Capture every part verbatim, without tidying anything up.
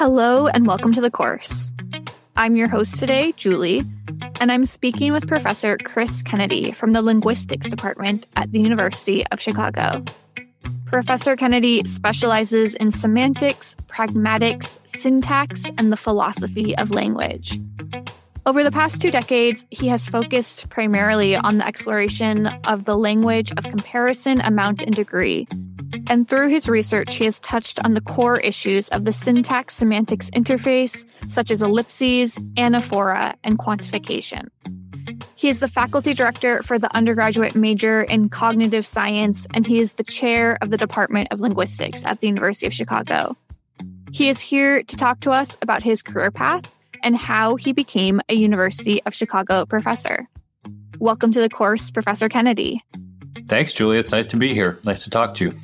Hello and welcome to the course. I'm your host today, Julie, and I'm speaking with Professor Chris Kennedy from the Linguistics Department at the University of Chicago. Professor Kennedy specializes in semantics, pragmatics, syntax, and the philosophy of language. Over the past two decades, he has focused primarily on the exploration of the language of comparison, amount, and degree. And through his research, he has touched on the core issues of the syntax-semantics interface, such as ellipses, anaphora, and quantification. He is the faculty director for the undergraduate major in cognitive science, and he is the chair of the Department of Linguistics at the University of Chicago. He is here to talk to us about his career path and how he became a University of Chicago professor. Welcome to the course, Professor Kennedy. Thanks, Julie. It's nice to be here. Nice to talk to you.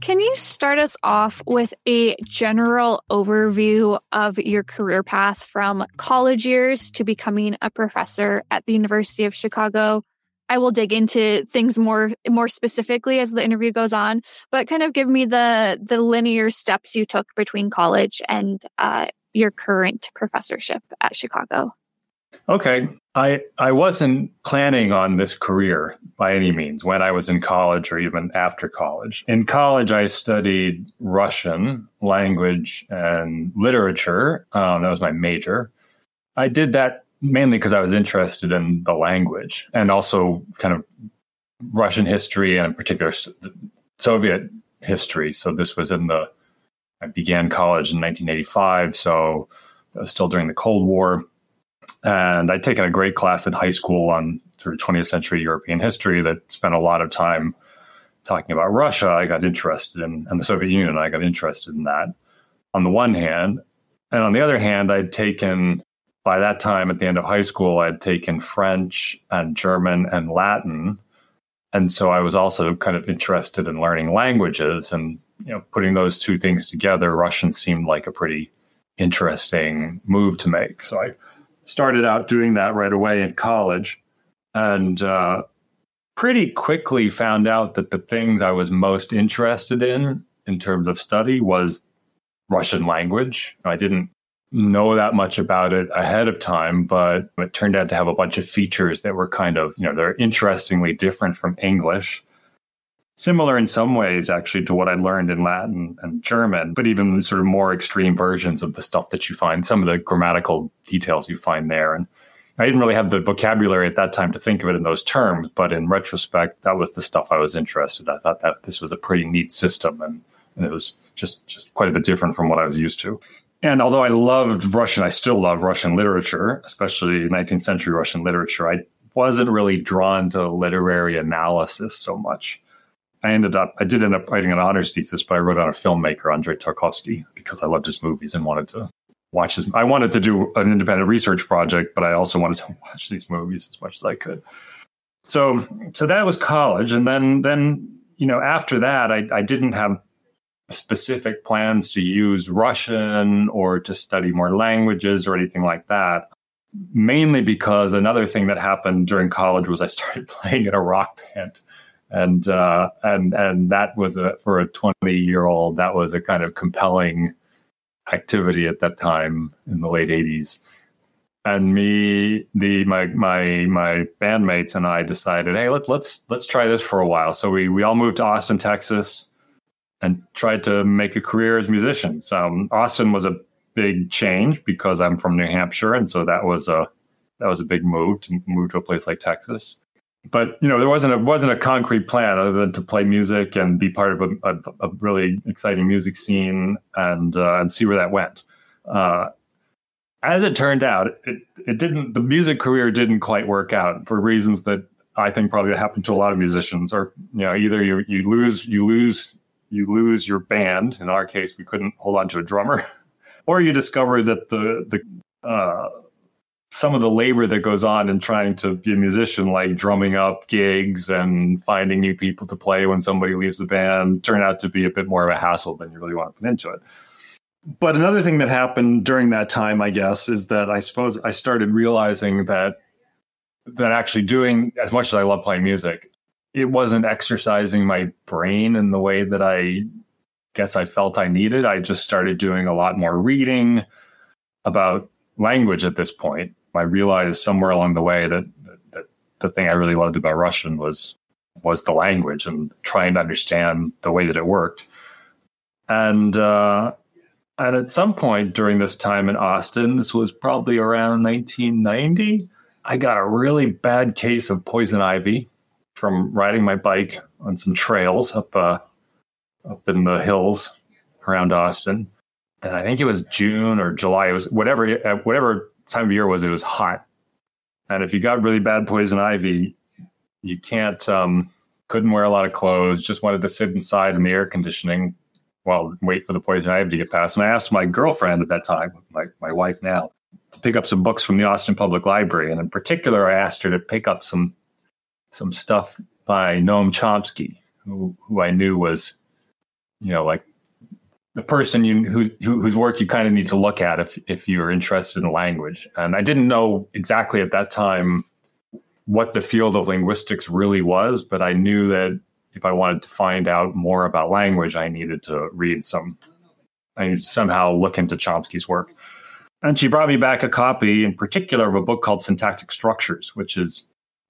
Can you start us off with a general overview of your career path from college years to becoming a professor at the University of Chicago? I will dig into things more more specifically as the interview goes on, but kind of give me the, the linear steps you took between college and uh, your current professorship at Chicago. Okay. I, I wasn't planning on this career by any means when I was in college or even after college. In college, I studied Russian language and literature. Um, that was my major. I did that mainly because I was interested in the language and also kind of Russian history and in particular Soviet history. So this was in the, I began college in nineteen eighty-five. So that was still during the Cold War. And I'd taken a great class in high school on sort of twentieth century European history that spent a lot of time talking about Russia. I got interested in, and the Soviet Union, I got interested in that on the one hand. And on the other hand, I'd taken, by that time at the end of high school, I'd taken French and German and Latin. And so I was also kind of interested in learning languages and, you know, putting those two things together, Russian seemed like a pretty interesting move to make. So I started out doing that right away in college and uh, pretty quickly found out that the thing I was most interested in, in terms of study, was Russian language. I didn't know that much about it ahead of time, but it turned out to have a bunch of features that were kind of, you know, they're interestingly different from English. Similar in some ways, actually, to what I learned in Latin and German, but even sort of more extreme versions of the stuff that you find, some of the grammatical details you find there. And I didn't really have the vocabulary at that time to think of it in those terms, but in retrospect, that was the stuff I was interested in. I thought that this was a pretty neat system, and, and it was just, just quite a bit different from what I was used to. And although I loved Russian, I still love Russian literature, especially nineteenth century Russian literature, I wasn't really drawn to literary analysis so much. I ended up, I did end up writing an honors thesis, but I wrote on a filmmaker, Andrei Tarkovsky, because I loved his movies and wanted to watch his, I wanted to do an independent research project, but I also wanted to watch these movies as much as I could. So, so that was college. And then, then, you know, after that, I, I didn't have specific plans to use Russian or to study more languages or anything like that. Mainly because another thing that happened during college was I started playing in a rock band. And uh, and and that was a, for a twenty-year-old, that was a kind of compelling activity at that time in the late eighties. And me, the my my my bandmates and I decided, hey, let's let's let's try this for a while. So we we all moved to Austin, Texas, and tried to make a career as musicians. Um, Austin was a big change because I'm from New Hampshire, and so that was a that was a big move to move to a place like Texas. But, you know, there wasn't a, wasn't a concrete plan other than to play music and be part of a, a, a really exciting music scene and uh, and see where that went. Uh, as it turned out, it, it didn't. The music career didn't quite work out for reasons that I think probably happened to a lot of musicians. Or, you know, either you you lose you lose you lose your band. In our case, we couldn't hold on to a drummer, or you discover that the the uh, some of the labor that goes on in trying to be a musician, like drumming up gigs and finding new people to play when somebody leaves the band, turn out to be a bit more of a hassle than you really want to put into it. But another thing that happened during that time, I guess, is that I suppose I started realizing that that actually doing, as much as I love playing music, it wasn't exercising my brain in the way that I guess I felt I needed. I just started doing a lot more reading about language at this point. I realized somewhere along the way that, that the thing I really loved about Russian was was the language and trying to understand the way that it worked. And uh, and at some point during this time in Austin, this was probably around nineteen ninety, I got a really bad case of poison ivy from riding my bike on some trails up uh, up in the hills around Austin. And I think it was June or July. It was whatever at whatever time of year it was. It was hot, and if you got really bad poison ivy, you can't um, couldn't wear a lot of clothes. Just wanted to sit inside in the air conditioning while wait for the poison ivy to get past. And I asked my girlfriend at that time, my my wife now, to pick up some books from the Austin Public Library, and in particular, I asked her to pick up some some stuff by Noam Chomsky, who who I knew was, you know, like the person you who, whose work you kind of need to look at if if you're interested in language. And I didn't know exactly at that time what the field of linguistics really was, but I knew that if I wanted to find out more about language, I needed to read some, I needed to somehow look into Chomsky's work. And she brought me back a copy in particular of a book called Syntactic Structures, which is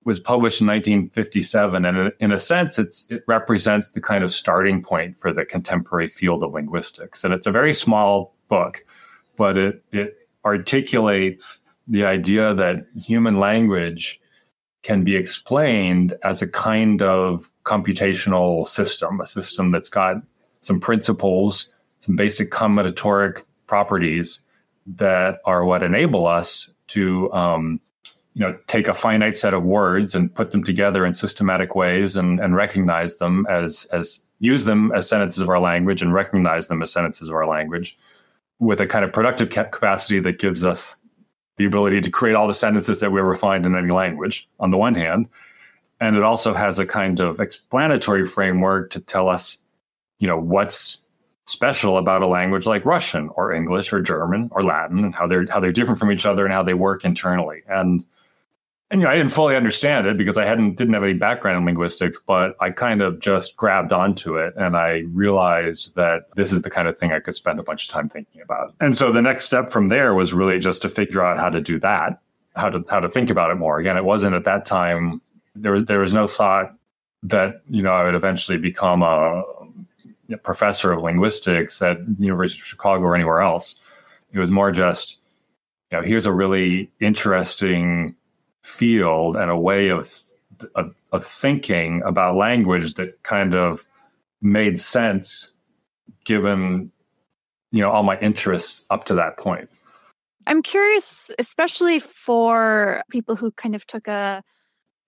was published in nineteen fifty-seven, and in a sense, it's, it represents the kind of starting point for the contemporary field of linguistics. And it's a very small book, but it it articulates the idea that human language can be explained as a kind of computational system, a system that's got some principles, some basic combinatoric properties that are what enable us to um, you know, take a finite set of words and put them together in systematic ways and, and recognize them as, as use them as sentences of our language and recognize them as sentences of our language with a kind of productive ca- capacity that gives us the ability to create all the sentences that we ever find in any language on the one hand. And it also has a kind of explanatory framework to tell us, you know, what's special about a language like Russian or English or German or Latin and how they're, how they're different from each other and how they work internally. And, And you know, I didn't fully understand it because I hadn't didn't have any background in linguistics, but I kind of just grabbed onto it and I realized that this is the kind of thing I could spend a bunch of time thinking about. And so the next step from there was really just to figure out how to do that, how to how to think about it more. Again, it wasn't at that time, there, there was no thought that, you know, I would eventually become a professor of linguistics at University of Chicago or anywhere else. It was more just, you know, here's a really interesting field and a way of, of of thinking about language that kind of made sense given, you know, all my interests up to that point. I'm curious, especially for people who kind of took a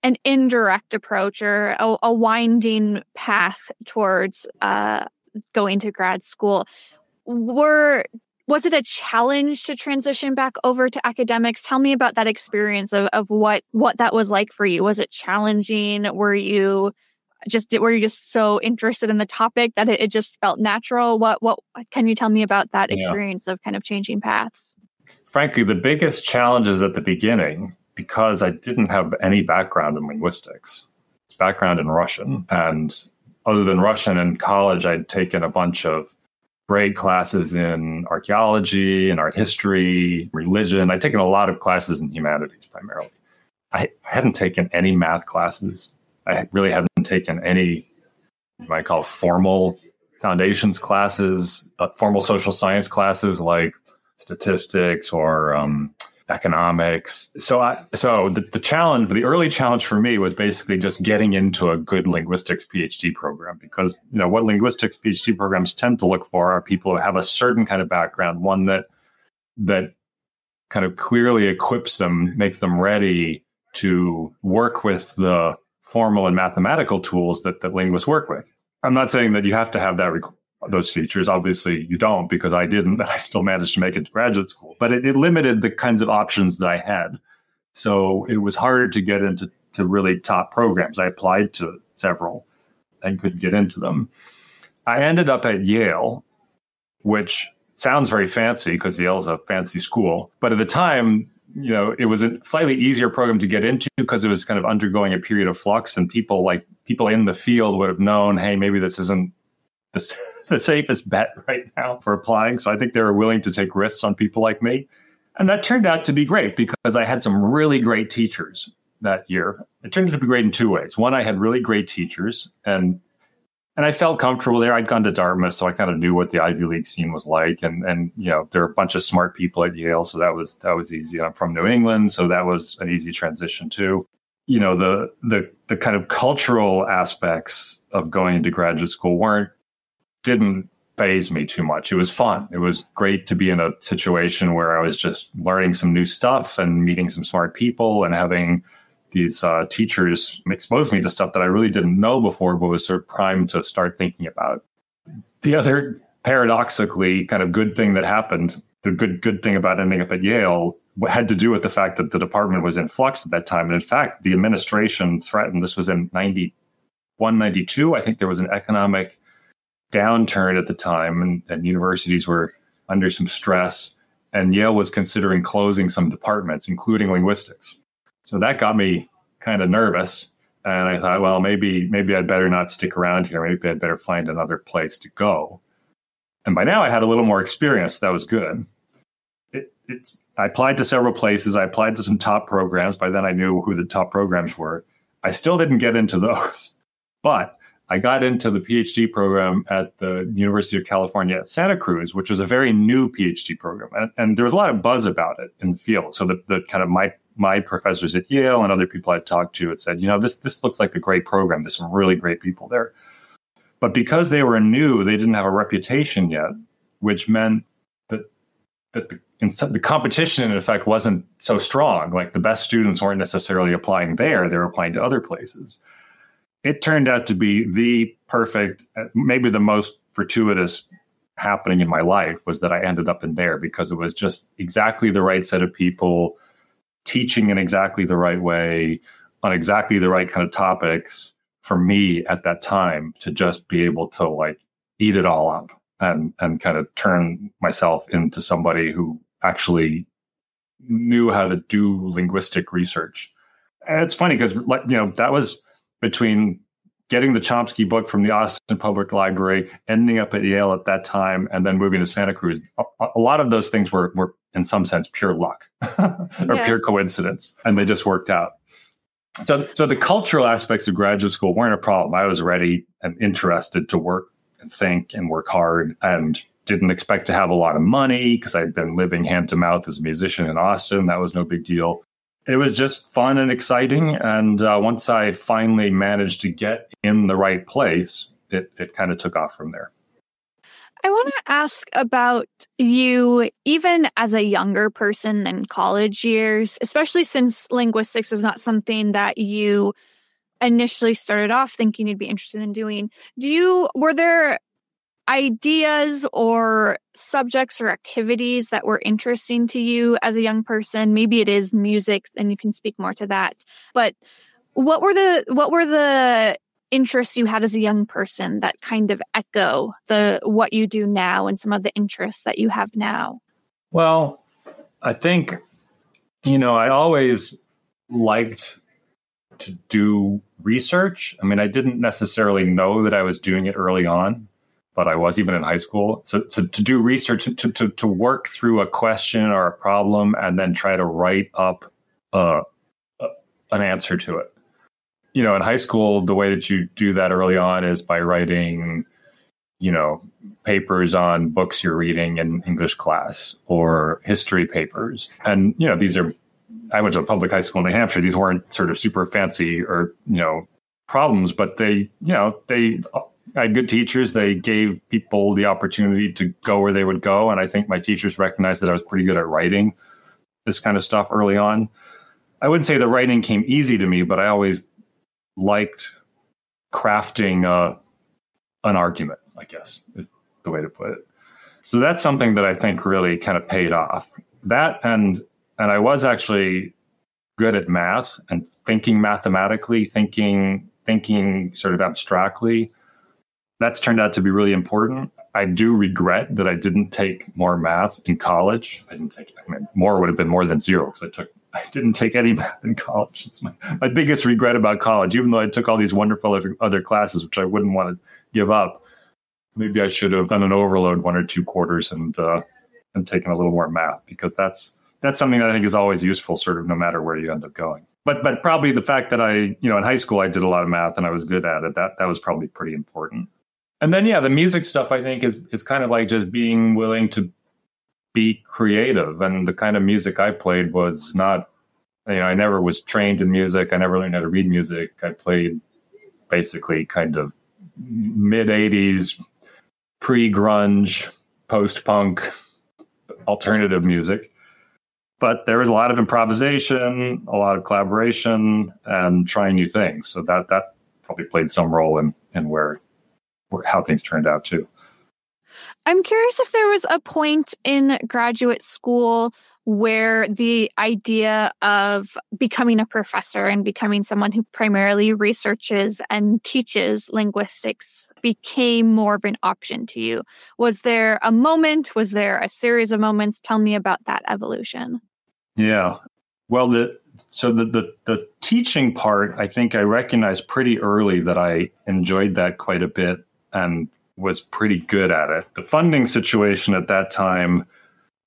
an indirect approach or a, a winding path towards uh, going to grad school, were Was it a challenge to transition back over to academics? Tell me about that experience of, of what, what that was like for you. Was it challenging? Were you just were you just so interested in the topic that it, it just felt natural? What what can you tell me about that experience yeah. of kind of changing paths? Frankly, the biggest challenge is at the beginning because I didn't have any background in linguistics. It's background in Russian, and other than Russian in college, I'd taken a bunch of grade classes in archaeology and art history, religion. I'd taken a lot of classes in humanities primarily. I hadn't taken any math classes. I really hadn't taken any, you might call formal foundations classes, uh, formal social science classes like statistics or um, economics. So, I, so the, the challenge, the early challenge for me was basically just getting into a good linguistics PhD program because, you know, what linguistics PhD programs tend to look for are people who have a certain kind of background, one that that kind of clearly equips them, makes them ready to work with the formal and mathematical tools that, that linguists work with. I'm not saying that you have to have that requirement. Those features. Obviously, you don't because I didn't. I still managed to make it to graduate school, but it, it limited the kinds of options that I had. So it was harder to get into to really top programs. I applied to several and couldn't get into them. I ended up at Yale, which sounds very fancy because Yale is a fancy school. But at the time, you know, it was a slightly easier program to get into because it was kind of undergoing a period of flux, and people like people in the field would have known, hey, maybe this isn't the, the safest bet right now for applying. So I think they were willing to take risks on people like me. And that turned out to be great because I had some really great teachers that year. It turned out to be great in two ways. One, I had really great teachers, and and I felt comfortable there. I'd gone to Dartmouth, so I kind of knew what the Ivy League scene was like. And, and you know, there are a bunch of smart people at Yale, so that was that was easy. And I'm from New England, so that was an easy transition too. You know, the the the kind of cultural aspects of going into graduate school weren't didn't faze me too much. It was fun. It was great to be in a situation where I was just learning some new stuff and meeting some smart people and having these uh, teachers exposed me to stuff that I really didn't know before, but was sort of primed to start thinking about. The other paradoxically kind of good thing that happened, the good good thing about ending up at Yale, had to do with the fact that the department was in flux at that time. And in fact, the administration threatened, this was in ninety-one, ninety-two, I think there was an economic downturn at the time, and, and universities were under some stress. And Yale was considering closing some departments, including linguistics. So that got me kind of nervous. And I thought, well, maybe maybe I'd better not stick around here. Maybe I'd better find another place to go. And by now I had a little more experience. That was good. It, it's, I applied to several places. I applied to some top programs. By then I knew who the top programs were. I still didn't get into those. But I got into the PhD program at the University of California at Santa Cruz, which was a very new PhD program. And, and there was a lot of buzz about it in the field. So the, the kind of my my professors at Yale and other people I talked to had said, you know, this this looks like a great program. There's some really great people there. But because they were new, they didn't have a reputation yet, which meant that that the, the competition, in effect, wasn't so strong. Like the best students weren't necessarily applying there. They were applying to other places. It turned out to be the perfect, maybe the most fortuitous happening in my life was that I ended up in there because it was just exactly the right set of people teaching in exactly the right way on exactly the right kind of topics for me at that time to just be able to like eat it all up and, and kind of turn myself into somebody who actually knew how to do linguistic research. And it's funny because, like, you know, that was between getting the Chomsky book from the Austin Public Library, ending up at Yale at that time, and then moving to Santa Cruz. A, a lot of those things were, were in some sense, pure luck or yeah. pure coincidence, and they just worked out. So so the cultural aspects of graduate school weren't a problem. I was ready and interested to work and think and work hard and didn't expect to have a lot of money because I'd been living hand to mouth as a musician in Austin. That was no big deal. It was just fun and exciting. And uh, once I finally managed to get in the right place, it, it kind of took off from there. I want to ask about you, even as a younger person in college years, especially since linguistics was not something that you initially started off thinking you'd be interested in doing. Do you, were there ideas or subjects or activities that were interesting to you as a young person? Maybe it is music, and you can speak more to that. But what were the what were the interests you had as a young person that kind of echo the what you do now and some of the interests that you have now? Well, I think, you know, I always liked to do research. I mean, I didn't necessarily know that I was doing it early on, but I was even in high school. So to, to do research, to, to, to work through a question or a problem and then try to write up uh, uh, an answer to it. You know, in high school, the way that you do that early on is by writing, you know, papers on books you're reading in English class or history papers. And, you know, these are, I went to a public high school in New Hampshire. These weren't sort of super fancy or, you know, problems, but they, you know, they... I had good teachers. They gave people the opportunity to go where they would go. And I think my teachers recognized that I was pretty good at writing this kind of stuff early on. I wouldn't say the writing came easy to me, but I always liked crafting uh, an argument, I guess, is the way to put it. So that's something that I think really kind of paid off. That and and I was actually good at math and thinking mathematically, thinking thinking sort of abstractly. That's turned out to be really important. I do regret that I didn't take more math in college. I didn't take, I mean, more would have been more than zero because I took, I didn't take any math in college. It's my, my biggest regret about college, even though I took all these wonderful other classes, which I wouldn't want to give up. maybe I should have done an overload one or two quarters and uh, and taken a little more math, because that's that's something that I think is always useful, sort of no matter where you end up going. But but probably the fact that I, you know, in high school, I did a lot of math and I was good at it. That that was probably pretty important. And then, yeah, the music stuff, I think, is is kind of like just being willing to be creative. And the kind of music I played was not, you know, I never was trained in music. I never learned how to read music. I played basically kind of mid eighties, pre-grunge, post-punk, alternative music. But there was a lot of improvisation, a lot of collaboration, and trying new things. So that that probably played some role in, in where, where how things turned out, too. I'm curious if there was a point in graduate school where the idea of becoming a professor and becoming someone who primarily researches and teaches linguistics became more of an option to you. Was there a moment? Was there a series of moments? Tell me about that evolution. Yeah. Well, the so the, the, the teaching part, I think I recognized pretty early that I enjoyed that quite a bit and was pretty good at it. The funding situation at that time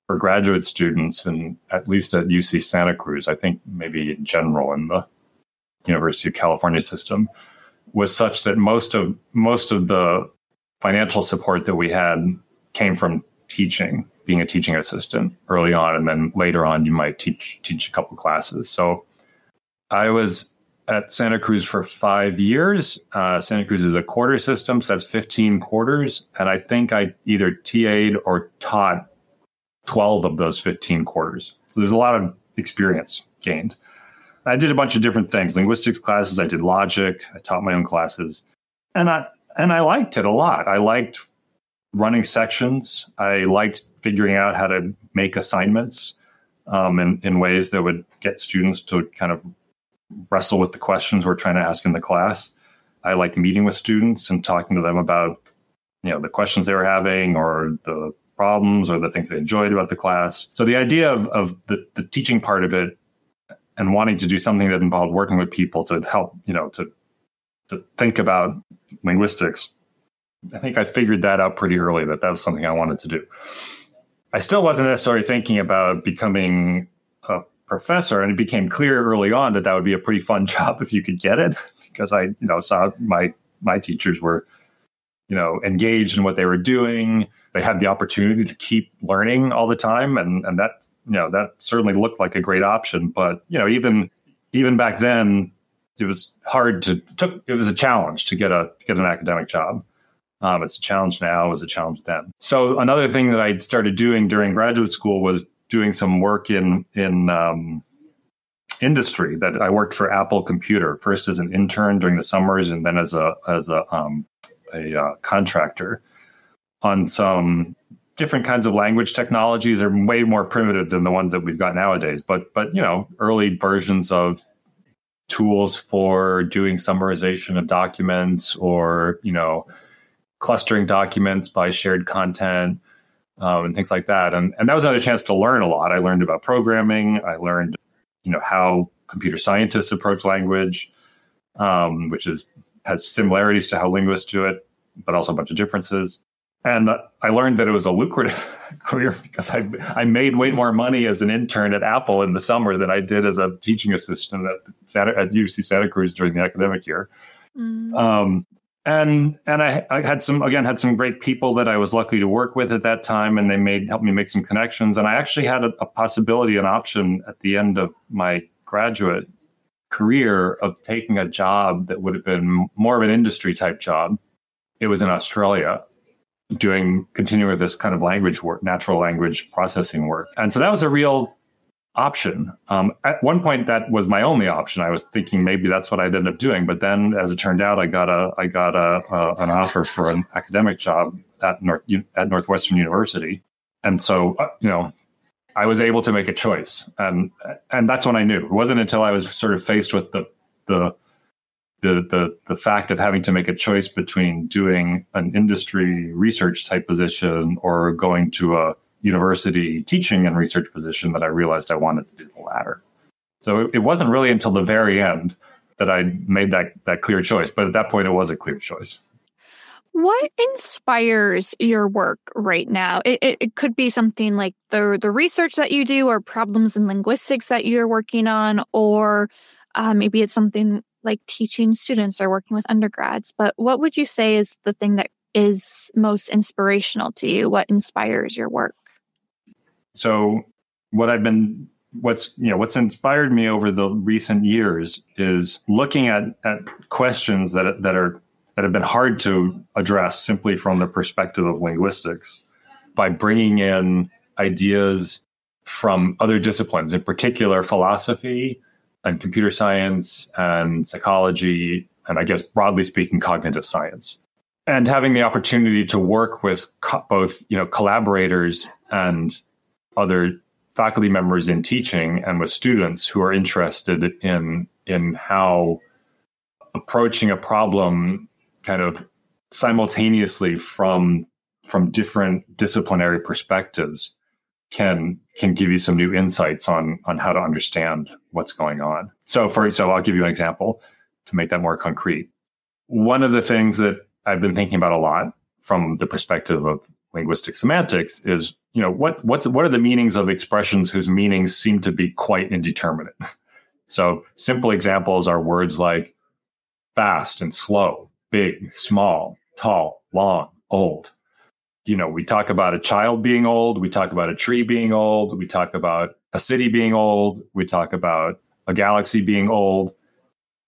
for graduate students, and at least at U C Santa Cruz, I think maybe in general in the University of California system, was such that most of most of the financial support that we had came from teaching, being a teaching assistant early on, and then later on you might teach teach a couple classes. So I was at Santa Cruz for five years. Uh, Santa Cruz is a quarter system, so that's fifteen quarters, and I think I either T A'd or taught twelve of those fifteen quarters. So there's a lot of experience gained. I did a bunch of different things, linguistics classes. I did logic. I taught my own classes, and I, and I liked it a lot. I liked running sections. I liked figuring out how to make assignments um, in, in ways that would get students to kind of wrestle with the questions we're trying to ask in the class. I liked meeting with students and talking to them about, you know, the questions they were having or the problems or the things they enjoyed about the class. So the idea of, of the, the teaching part of it and wanting to do something that involved working with people to help, you know, to to think about linguistics, I think I figured that out pretty early, that that was something I wanted to do. I still wasn't necessarily thinking about becoming a professor, and it became clear early on that that would be a pretty fun job if you could get it, because I, you know, saw my my teachers were, you know, engaged in what they were doing. They had the opportunity to keep learning all the time. And, and that, you know, that certainly looked like a great option. But, you know, even, even back then, it was hard to, took, it was a challenge to get a, to get an academic job. Um, it's a challenge now, it was a challenge then. So another thing that I started doing during graduate school was doing some work in, in, um, industry. That I worked for Apple Computer, first as an intern during the summers, and then as a, as a, um, a uh, contractor on some different kinds of language technologies. Are way more primitive than the ones that we've got nowadays. But, but you know, early versions of tools for doing summarization of documents, or, you know, clustering documents by shared content, um, and things like that. And, and that was another chance to learn a lot. I learned about programming. I learned, you know, how computer scientists approach language, um, which is has similarities to how linguists do it, but also a bunch of differences. And uh, I learned that it was a lucrative career, because I I made way more money as an intern at Apple in the summer than I did as a teaching assistant at Santa, at U C Santa Cruz during the academic year. Mm. Um, and and I, I had some, again, had some great people that I was lucky to work with at that time, and they made helped me make some connections. And I actually had a, a possibility, an option at the end of my graduate career of taking a job that would have been more of an industry type job. It was in Australia, doing continuing with this kind of language work, natural language processing work. And so that was a real option. Um, at one point, that was my only option. I was thinking maybe that's what I'd end up doing. But then, as it turned out, I got a I got a, a an offer for an academic job at North at Northwestern University. And so, you know, I was able to make a choice, and and that's when I knew. It wasn't until I was sort of faced with the the the the, the fact of having to make a choice between doing an industry research type position or going to a university teaching and research position that I realized I wanted to do the latter. So it, it wasn't really until the very end that I made that that clear choice. But at that point, it was a clear choice. What inspires your work right now? It, it, it could be something like the the research that you do, or problems in linguistics that you're working on, or uh, maybe it's something like teaching students or working with undergrads. But what would you say is the thing that is most inspirational to you? What inspires your work? So what I've been, what's, you know, what's inspired me over the recent years is looking at, at questions that that are that have been hard to address simply from the perspective of linguistics by bringing in ideas from other disciplines, in particular philosophy and computer science and psychology, and I guess broadly speaking, cognitive science. And having the opportunity to work with co- both, you know, collaborators and other faculty members in teaching and with students who are interested in, in how approaching a problem kind of simultaneously from from different disciplinary perspectives can can give you some new insights on on how to understand what's going on. So for so I'll give you an example to make that more concrete. One of the things that I've been thinking about a lot from the perspective of linguistic semantics is, you know, what what's what are the meanings of expressions whose meanings seem to be quite indeterminate? So simple examples are words like fast and slow, big, small, tall, long, old. You know, we talk about a child being old. We talk about a tree being old. We talk about a city being old. We talk about a galaxy being old.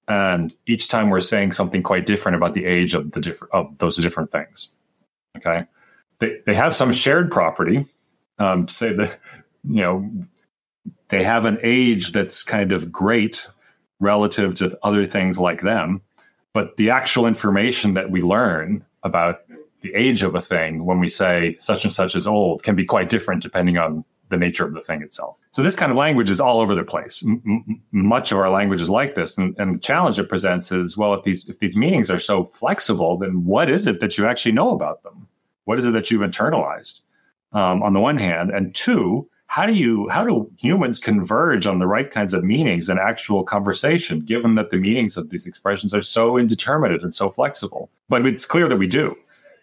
And each time we're saying something quite different about the age of the diff- of those different things. Okay. They, they have some shared property. Um, to say that, you know, they have an age that's kind of great relative to other things like them. But the actual information that we learn about the age of a thing when we say such and such is old can be quite different depending on the nature of the thing itself. So this kind of language is all over the place. M- m- much of our language is like this. And, and the challenge it presents is, well, if these if these meanings are so flexible, then what is it that you actually know about them? What is it that you've internalized um, on the one hand? And two, how do you how do humans converge on the right kinds of meanings in actual conversation, given that the meanings of these expressions are so indeterminate and so flexible? But it's clear that we do.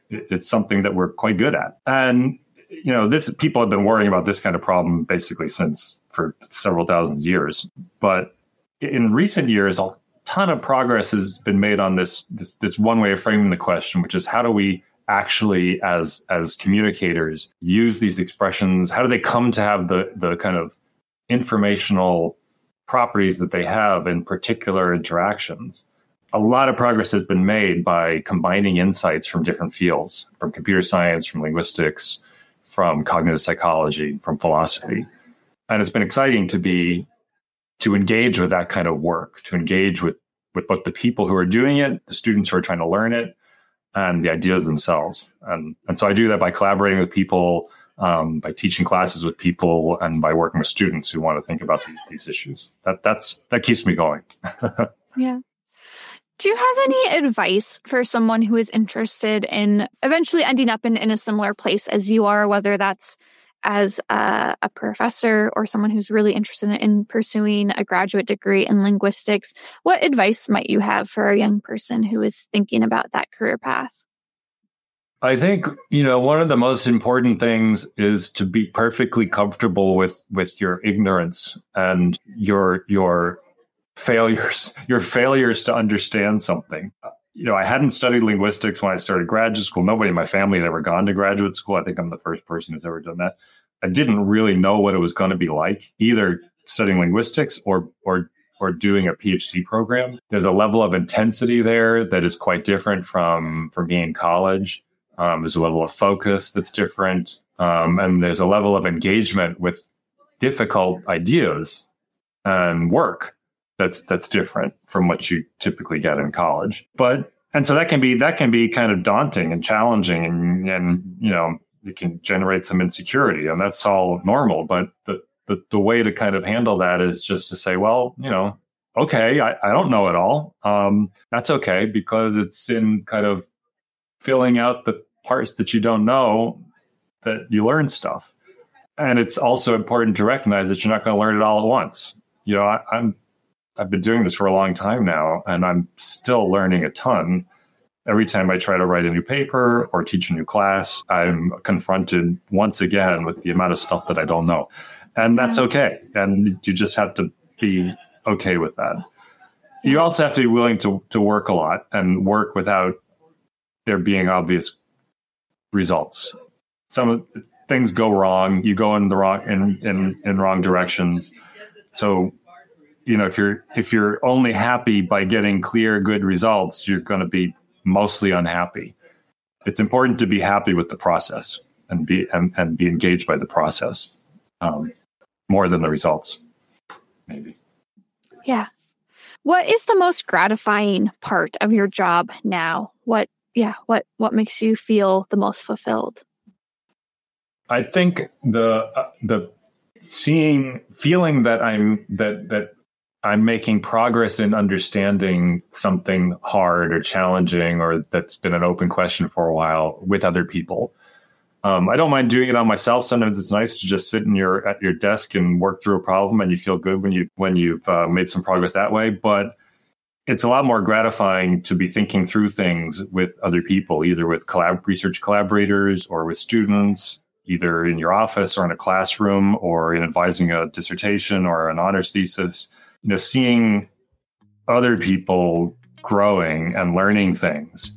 It's something that we're quite good at. And, you know, this people have been worrying about this kind of problem basically since for several thousand years. But in recent years, a ton of progress has been made on this, this, this one way of framing the question, which is how do we actually, as as communicators, use these expressions? How do they come to have the, the kind of informational properties that they have in particular interactions? A lot of progress has been made by combining insights from different fields, from computer science, from linguistics, from cognitive psychology, from philosophy. And it's been exciting to be, to engage with that kind of work, to engage with, with both the people who are doing it, the students who are trying to learn it, and the ideas themselves. And, and so I do that by collaborating with people, um, by teaching classes with people, and by working with students who want to think about these, these issues. That, that's, that keeps me going. Yeah. Do you have any advice for someone who is interested in eventually ending up in, in a similar place as you are, whether that's as a, a professor or someone who's really interested in, in pursuing a graduate degree in linguistics? What advice might you have for a young person who is thinking about that career path? I think, you know, one of the most important things is to be perfectly comfortable with, with your ignorance and your your. failures, your failures to understand something. You know, I hadn't studied linguistics when I started graduate school. Nobody in my family had ever gone to graduate school. I think I'm the first person who's ever done that. I didn't really know what it was going to be like, either studying linguistics or, or, or doing a PhD program. There's a level of intensity there that is quite different from, from being in college. Um, there's a level of focus that's different. Um, and there's a level of engagement with difficult ideas and work That's that's different from what you typically get in college. But and so that can be that can be kind of daunting and challenging, and, and you know, it can generate some insecurity, and that's all normal. But the, the, the way to kind of handle that is just to say, well, you know, okay, I, I don't know it all. Um, that's okay, because it's in kind of filling out the parts that you don't know that you learn stuff. And it's also important to recognize that you're not going to learn it all at once. You know, I, I'm I've been doing this for a long time now, and I'm still learning a ton. Every time I try to write a new paper or teach a new class, I'm confronted once again with the amount of stuff that I don't know. And that's okay. And you just have to be okay with that. You also have to be willing to, to work a lot and work without there being obvious results. Some things go wrong. You go in the wrong in, in, in wrong directions. So, you know, if you're if you're only happy by getting clear, good results, you're going to be mostly unhappy. It's important to be happy with the process and be and, and be engaged by the process um, more than the results, maybe. Yeah. What is the most gratifying part of your job now? What, yeah, what, what makes you feel the most fulfilled? I think the uh, the seeing feeling that I'm that that I'm making progress in understanding something hard or challenging or that's been an open question for a while with other people. Um, I don't mind doing it on myself. Sometimes it's nice to just sit in your at your desk and work through a problem, and you feel good when you when you've uh, made some progress that way. But it's a lot more gratifying to be thinking through things with other people, either with collab- research collaborators or with students, either in your office or in a classroom or in advising a dissertation or an honors thesis. You know, seeing other people growing and learning things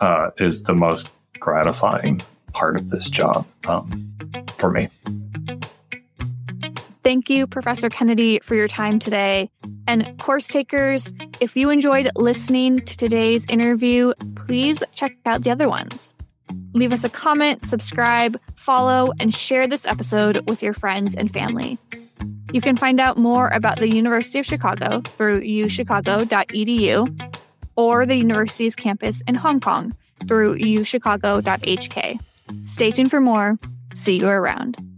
uh, is the most gratifying part of this job um, for me. Thank you, Professor Kennedy, for your time today. And course takers, if you enjoyed listening to today's interview, please check out the other ones. Leave us a comment, subscribe, follow, and share this episode with your friends and family. You can find out more about the University of Chicago through u chicago dot e d u or the university's campus in Hong Kong through u chicago dot h k. Stay tuned for more. See you around.